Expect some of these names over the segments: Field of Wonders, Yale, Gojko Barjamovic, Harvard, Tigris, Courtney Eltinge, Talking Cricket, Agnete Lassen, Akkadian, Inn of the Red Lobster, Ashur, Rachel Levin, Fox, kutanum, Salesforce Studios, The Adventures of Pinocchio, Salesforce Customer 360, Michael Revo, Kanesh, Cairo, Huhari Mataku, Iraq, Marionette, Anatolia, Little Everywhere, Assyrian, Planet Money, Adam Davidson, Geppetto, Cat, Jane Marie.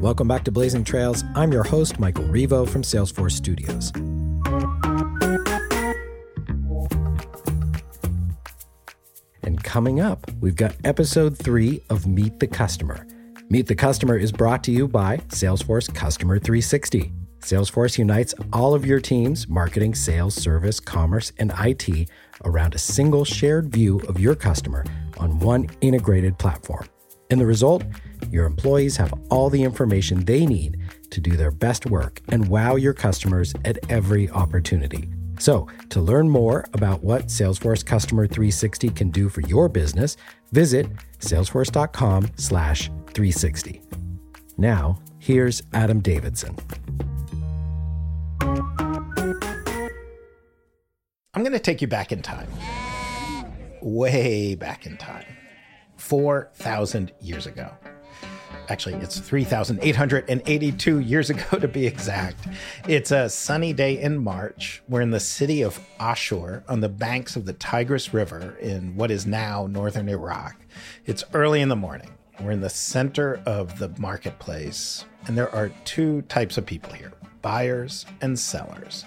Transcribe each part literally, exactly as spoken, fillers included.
Welcome back to Blazing Trails. I'm your host, Michael Revo from Salesforce Studios. And coming up, we've got episode three of Meet the Customer. Meet the Customer is brought to you by Salesforce Customer three sixty. Salesforce unites all of your teams, marketing, sales, service, commerce, and I T around a single shared view of your customer on one integrated platform. And the result? Your employees have all the information they need to do their best work and wow your customers at every opportunity. So, to learn more about what Salesforce Customer three sixty can do for your business, visit salesforce dot com slash three sixty. Now, here's Adam Davidson. I'm going to take you back in time, way back in time, four thousand years ago. Actually, it's three thousand eight hundred eighty-two years ago to be exact. It's a sunny day in March. We're in the city of Ashur on the banks of the Tigris River in what is now northern Iraq. It's early in the morning. We're in the center of the marketplace, and there are two types of people here, buyers and sellers.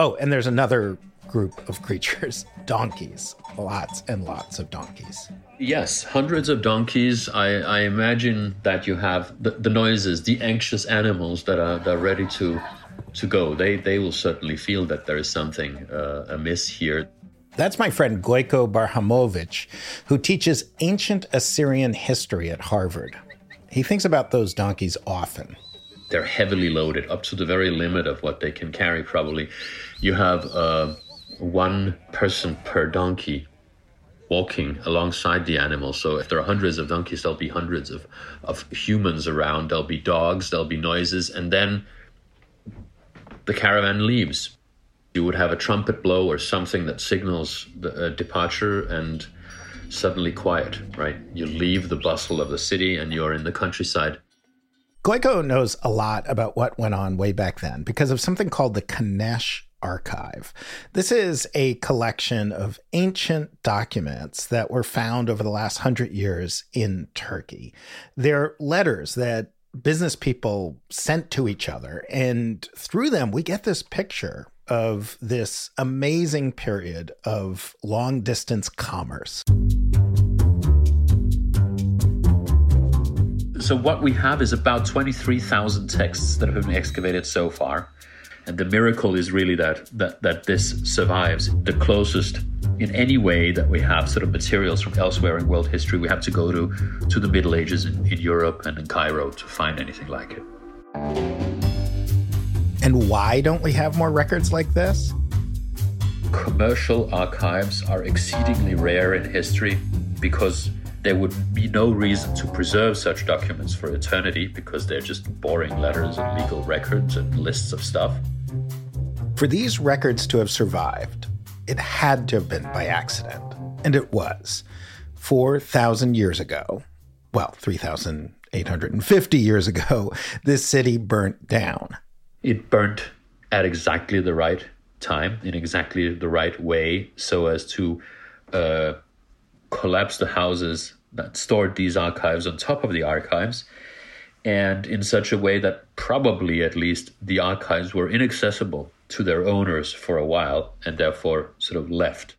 Oh, and there's another group of creatures, donkeys, lots and lots of donkeys. Yes, hundreds of donkeys. I, I imagine that you have the, the noises, the anxious animals that are, that are ready to to go. They they will certainly feel that there is something uh, amiss here. That's my friend Gojko Barjamovic, who teaches ancient Assyrian history at Harvard. He thinks about those donkeys often. They're heavily loaded, up to the very limit of what they can carry, probably. You have uh, one person per donkey walking alongside the animal. So if there are hundreds of donkeys, there'll be hundreds of, of humans around. There'll be dogs, there'll be noises, and then the caravan leaves. You would have a trumpet blow or something that signals the uh, departure, and suddenly quiet, right? You leave the bustle of the city and you're in the countryside. Gojko knows a lot about what went on way back then because of something called the Kanesh Archive. This is a collection of ancient documents that were found over the last hundred years in Turkey. They're letters that business people sent to each other, and through them we get this picture of this amazing period of long-distance commerce. So what we have is about twenty-three thousand texts that have been excavated so far. And the miracle is really that, that that this survives. The closest in any way that we have sort of materials from elsewhere in world history, we have to go to, to the Middle Ages in, in Europe and in Cairo to find anything like it. And why don't we have more records like this? Commercial archives are exceedingly rare in history because there would be no reason to preserve such documents for eternity because they're just boring letters and legal records and lists of stuff. For these records to have survived, it had to have been by accident. And it was. four thousand years ago, well, three thousand eight hundred fifty years ago, this city burnt down. It burnt at exactly the right time, in exactly the right way, so as to uh, collapse the houses that stored these archives on top of the archives, and in such a way that probably at least the archives were inaccessible to their owners for a while and therefore sort of left.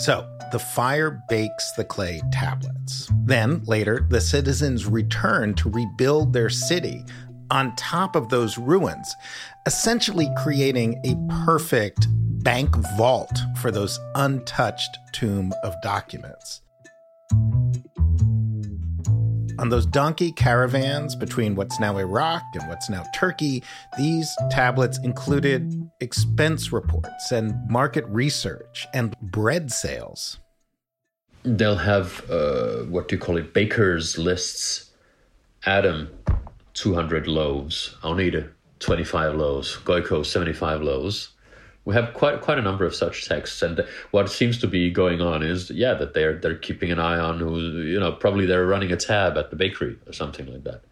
So the fire bakes the clay tablets. Then, later, the citizens return to rebuild their city on top of those ruins, essentially creating a perfect bank vault for those untouched tomb of documents. On those donkey caravans between what's now Iraq and what's now Turkey, these tablets included expense reports and market research and bread sales. They'll have, uh, what do you call it, baker's lists. Adam, two hundred loaves. Agnete, twenty-five loaves. Gojko, seventy-five loaves. We have quite quite a number of such texts, and what seems to be going on is, yeah, that they're they're keeping an eye on who, you know, probably they're running a tab at the bakery or something like that.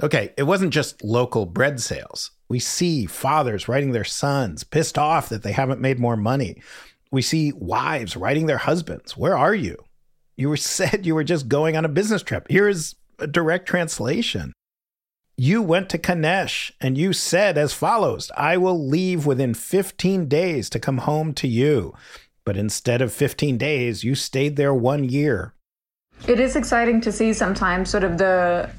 Okay, it wasn't just local bread sales. We see fathers writing their sons, pissed off that they haven't made more money. We see wives writing their husbands, "Where are you? You were said you were just going on a business trip." Here is a direct translation. "You went to Kanesh and you said as follows, I will leave within fifteen days to come home to you. But instead of fifteen days, you stayed there one year. It is exciting to see sometimes sort of the...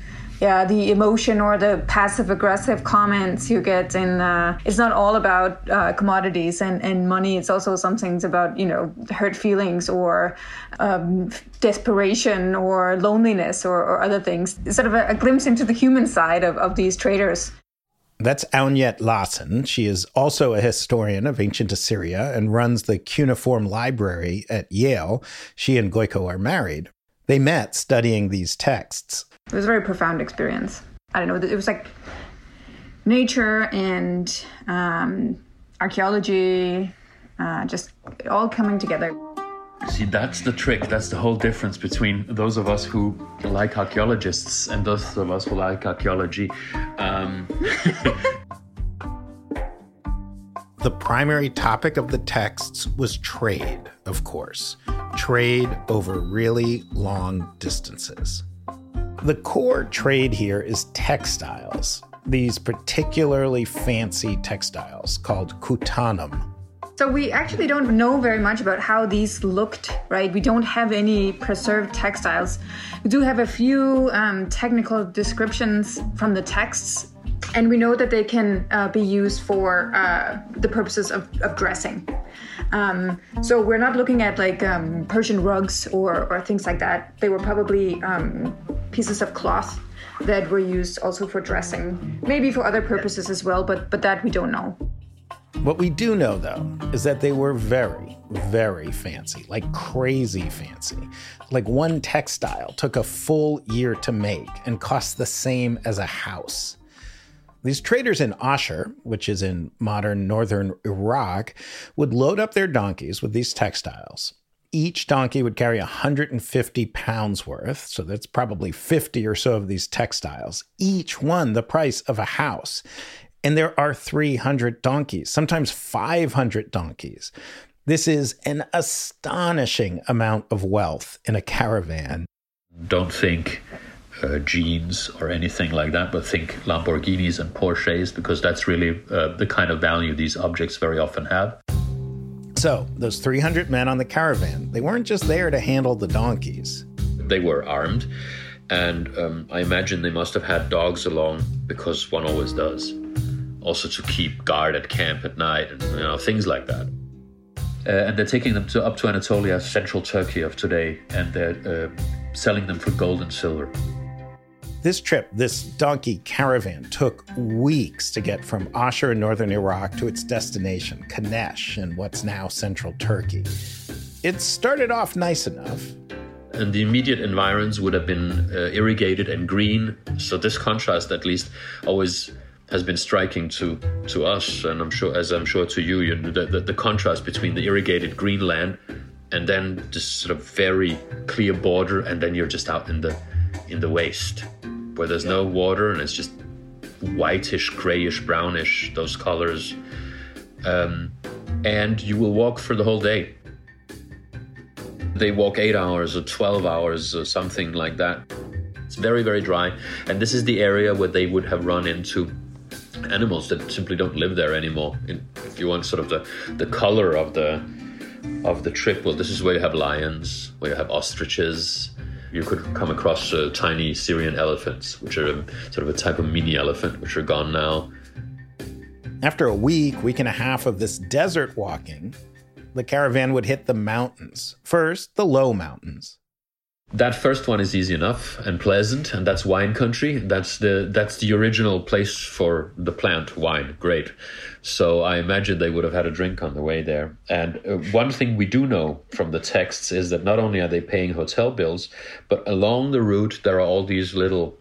Yeah, the emotion or the passive-aggressive comments you get in, uh, it's not all about uh, commodities and, and money. It's also some things about, you know, hurt feelings or um, desperation or loneliness or, or other things. It's sort of a, a glimpse into the human side of, of these traders. That's Agnete Lassen. She is also a historian of ancient Assyria and runs the cuneiform library at Yale. She and Gojko are married. They met studying these texts. It was a very profound experience. I don't know, it was like nature and um, archaeology, uh, just all coming together. See, that's the trick. That's the whole difference between those of us who like archaeologists and those of us who like archaeology. Um... The primary topic of the texts was trade, of course. Trade over really long distances. The core trade here is textiles, these particularly fancy textiles called kutanum. So we actually don't know very much about how these looked, right? We don't have any preserved textiles. We do have a few um, technical descriptions from the texts, and we know that they can uh, be used for uh, the purposes of, of dressing. Um, so we're not looking at like um, Persian rugs or, or things like that. They were probably... Um, pieces of cloth that were used also for dressing, maybe for other purposes as well, but but that we don't know. What we do know, though, is that they were very, very fancy, like crazy fancy. Like one textile took a full year to make and cost the same as a house. These traders in Ashur, which is in modern northern Iraq, would load up their donkeys with these textiles. Each donkey would carry one hundred fifty pounds worth, so that's probably fifty or so of these textiles, each one the price of a house. And there are three hundred donkeys, sometimes five hundred donkeys. This is an astonishing amount of wealth in a caravan. Don't think uh, jeans or anything like that, but think Lamborghinis and Porsches, because that's really uh, the kind of value these objects very often have. So, those three hundred men on the caravan, they weren't just there to handle the donkeys. They were armed, and um, I imagine they must have had dogs along, because one always does. Also to keep guard at camp at night, and you know, things like that. Uh, and they're taking them to, up to Anatolia, central Turkey of today, and they're uh, selling them for gold and silver. This trip, this donkey caravan, took weeks to get from Ashur in northern Iraq to its destination, Kanesh, in what's now central Turkey. It started off nice enough. And the immediate environs would have been uh, irrigated and green. So this contrast, at least, always has been striking to, to us, and I'm sure, as I'm sure to you, you know, the, the, the contrast between the irrigated green land and then this sort of very clear border, and then you're just out in the in the waste, where there's yeah. no water and it's just whitish, grayish, brownish, those colors. Um, and you will walk for the whole day. They walk eight hours or twelve hours or something like that. It's very, very dry. And this is the area where they would have run into animals that simply don't live there anymore. And if you want sort of the, the color of the, of the trip, well, this is where you have lions, where you have ostriches. You could come across uh, tiny Syrian elephants, which are a, sort of a type of mini elephant, which are gone now. After a week, week and a half of this desert walking, the caravan would hit the mountains. First, the low mountains. That first one is easy enough and pleasant, and that's wine country. That's the that's the original place for the plant wine. Great. So I imagine they would have had a drink on the way there. And uh, one thing we do know from the texts is that not only are they paying hotel bills, but along the route there are all these little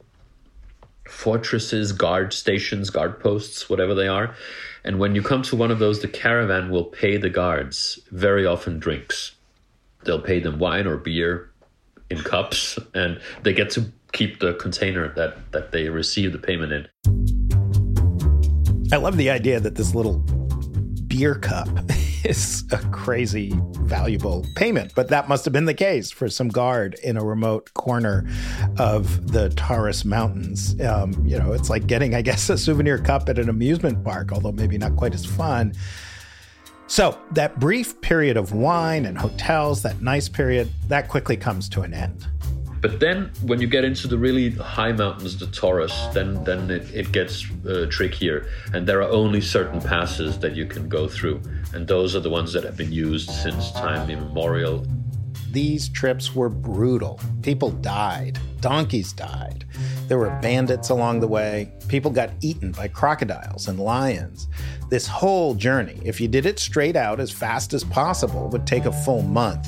fortresses, guard stations, guard posts, whatever they are. And when you come to one of those, the caravan will pay the guards very often drinks. They'll pay them wine or beer in cups, and they get to keep the container that, that they receive the payment in. I love the idea that this little beer cup is a crazy valuable payment, but that must have been the case for some guard in a remote corner of the Taurus Mountains. Um, you know, it's like getting, I guess, a souvenir cup at an amusement park, although maybe not quite as fun. So that brief period of wine and hotels, that nice period, that quickly comes to an end. But then when you get into the really high mountains, the Taurus, then then it, it gets uh, trickier. And there are only certain passes that you can go through. And those are the ones that have been used since time immemorial. These trips were brutal. People died. Donkeys died. There were bandits along the way. People got eaten by crocodiles and lions. This whole journey, if you did it straight out as fast as possible, would take a full month.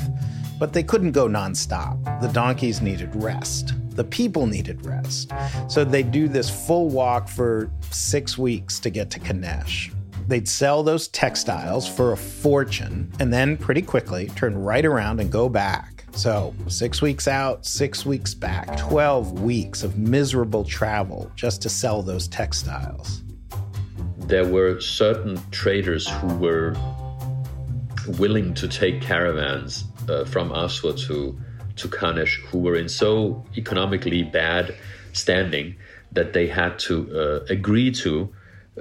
But they couldn't go nonstop. The donkeys needed rest. The people needed rest. So they'd do this full walk for six weeks to get to Kanesh. They'd sell those textiles for a fortune and then pretty quickly turn right around and go back. So six weeks out, six weeks back, twelve weeks of miserable travel just to sell those textiles. There were certain traders who were willing to take caravans Uh, from Aswa to, to Kanesh, who were in so economically bad standing that they had to uh, agree to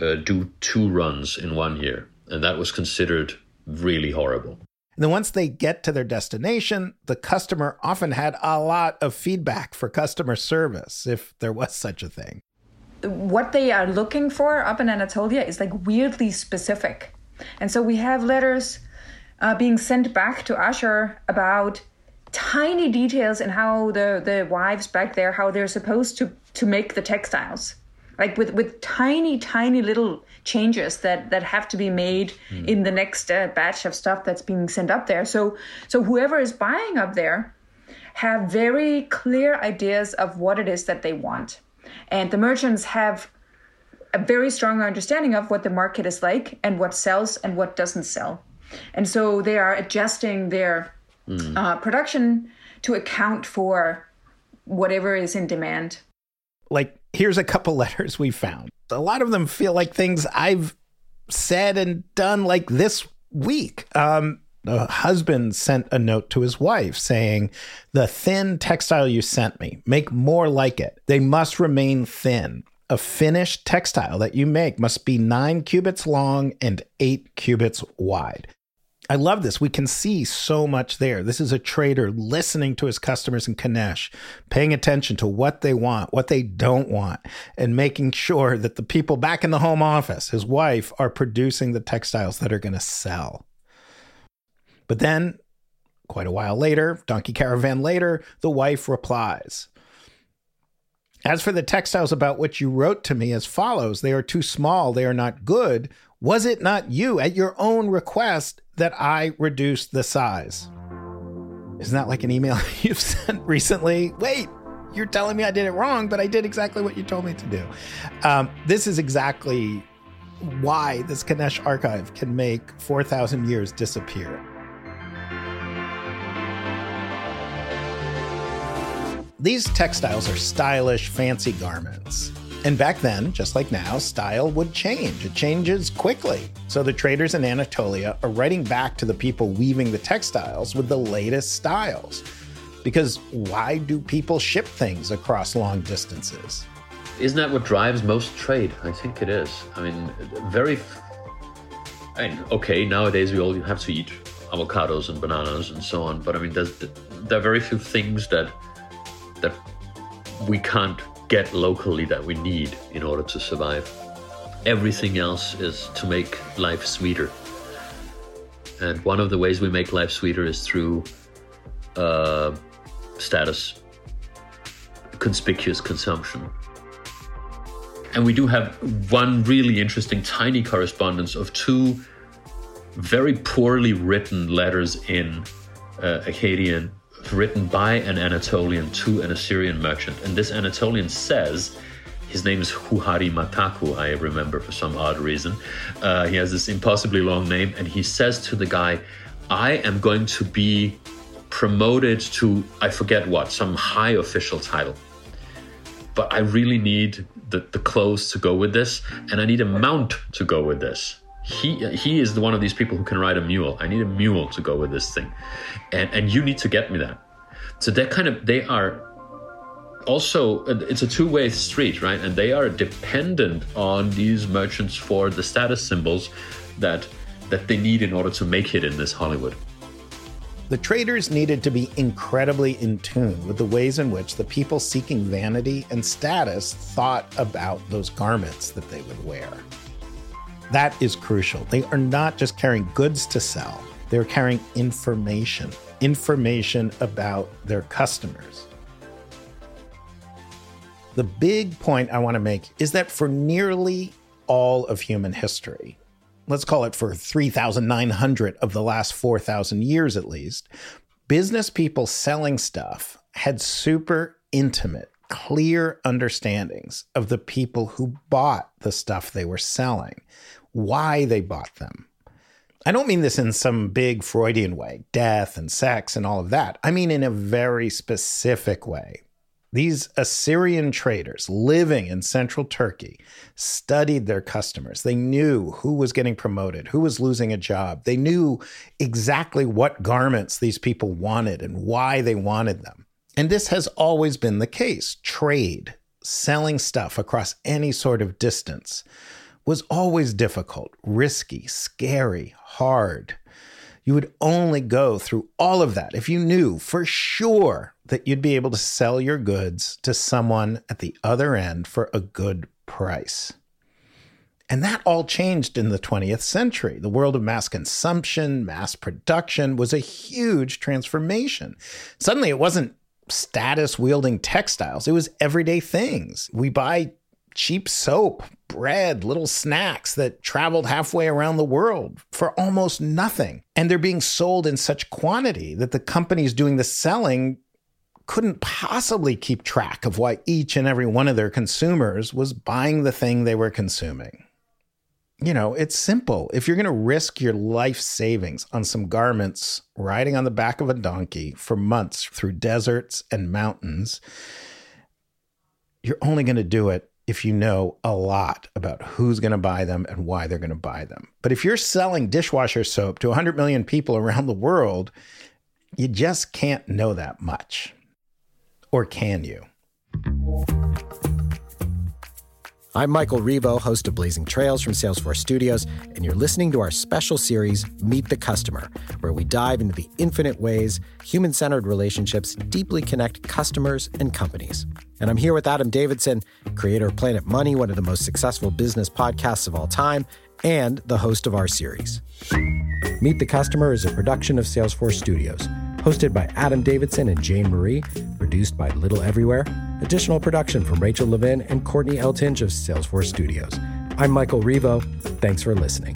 uh, do two runs in one year. And that was considered really horrible. And then once they get to their destination, the customer often had a lot of feedback for customer service, if there was such a thing. What they are looking for up in Anatolia is like weirdly specific. And so we have letters Uh, being sent back to Ashur about tiny details and how the, the wives back there, how they're supposed to, to make the textiles. Like with, with tiny, tiny little changes that, that have to be made mm. in the next uh, batch of stuff that's being sent up there. So so whoever is buying up there have very clear ideas of what it is that they want. And the merchants have a very strong understanding of what the market is like and what sells and what doesn't sell. And so they are adjusting their mm. uh, production to account for whatever is in demand. Like, here's a couple letters we found. A lot of them feel like things I've said and done like this week. Um, the husband sent a note to his wife saying, "The thin textile you sent me, make more like it. They must remain thin. A finished textile that you make must be nine cubits long and eight cubits wide." I love this. We can see so much there. This is a trader listening to his customers in Kanesh, paying attention to what they want, what they don't want, and making sure that the people back in the home office, his wife, are producing the textiles that are going to sell. But then, quite a while later, donkey caravan later, the wife replies, "As for the textiles about which you wrote to me as follows, they are too small, they are not good. Was it not you, at your own request, that I reduced the size?" Isn't that like an email you've sent recently? Wait, you're telling me I did it wrong, but I did exactly what you told me to do. Um, this is exactly why this Kanesh archive can make four thousand years disappear. These textiles are stylish, fancy garments. And back then, just like now, style would change. It changes quickly. So the traders in Anatolia are writing back to the people weaving the textiles with the latest styles. Because why do people ship things across long distances? Isn't that what drives most trade? I think it is. I mean, very... F- I mean, okay, nowadays we all have to eat avocados and bananas and so on. But I mean, there's, there are very few things that... that we can't get locally that we need in order to survive. Everything else is to make life sweeter. And one of the ways we make life sweeter is through uh, status, conspicuous consumption. And we do have one really interesting tiny correspondence of two very poorly written letters in uh, Akkadian, written by an Anatolian to an Assyrian merchant. And this Anatolian says, his name is Huhari Mataku, I remember for some odd reason. Uh, he has this impossibly long name. And he says to the guy, "I am going to be promoted to," I forget what, some high official title. but I really need the, the clothes to go with this, and I need a mount to go with this. He he is one of these people who can ride a mule. I need a mule to go with this thing. And and you need to get me that. So they're kind of, they are also, it's a two-way street, right? And they are dependent on these merchants for the status symbols that that they need in order to make it in this Hollywood. The traders needed to be incredibly in tune with the ways in which the people seeking vanity and status thought about those garments that they would wear. That is crucial. They are not just carrying goods to sell. They're carrying information, information about their customers. The big point I want to make is that for nearly all of human history, let's call it for three thousand nine hundred of the last four thousand years at least, business people selling stuff had super intimate, clear understandings of the people who bought the stuff they were selling, why they bought them. I don't mean this in some big Freudian way, death and sex and all of that. I mean in a very specific way. These Assyrian traders living in central Turkey studied their customers. They knew who was getting promoted, who was losing a job. They knew exactly what garments these people wanted and why they wanted them. And this has always been the case. Trade, selling stuff across any sort of distance, was always difficult, risky, scary, hard. You would only go through all of that if you knew for sure that you'd be able to sell your goods to someone at the other end for a good price. And that all changed in the twentieth century. The world of mass consumption, mass production was a huge transformation. Suddenly it wasn't status-wielding textiles, it was everyday things. We buy cheap soap, bread, little snacks that traveled halfway around the world for almost nothing. And they're being sold in such quantity that the companies doing the selling couldn't possibly keep track of why each and every one of their consumers was buying the thing they were consuming. You know, it's simple. If you're going to risk your life savings on some garments riding on the back of a donkey for months through deserts and mountains, you're only going to do it if you know a lot about who's going to buy them and why they're going to buy them. But if you're selling dishwasher soap to one hundred million people around the world, you just can't know that much. Or can you? I'm Michael Revo, host of Blazing Trails from Salesforce Studios, and you're listening to our special series, Meet the Customer, where we dive into the infinite ways human-centered relationships deeply connect customers and companies. And I'm here with Adam Davidson, creator of Planet Money, one of the most successful business podcasts of all time, and the host of our series. Meet the Customer is a production of Salesforce Studios, hosted by Adam Davidson and Jane Marie, produced by Little Everywhere. Additional production from Rachel Levin and Courtney Eltinge of Salesforce Studios. I'm Michael Revo. Thanks for listening.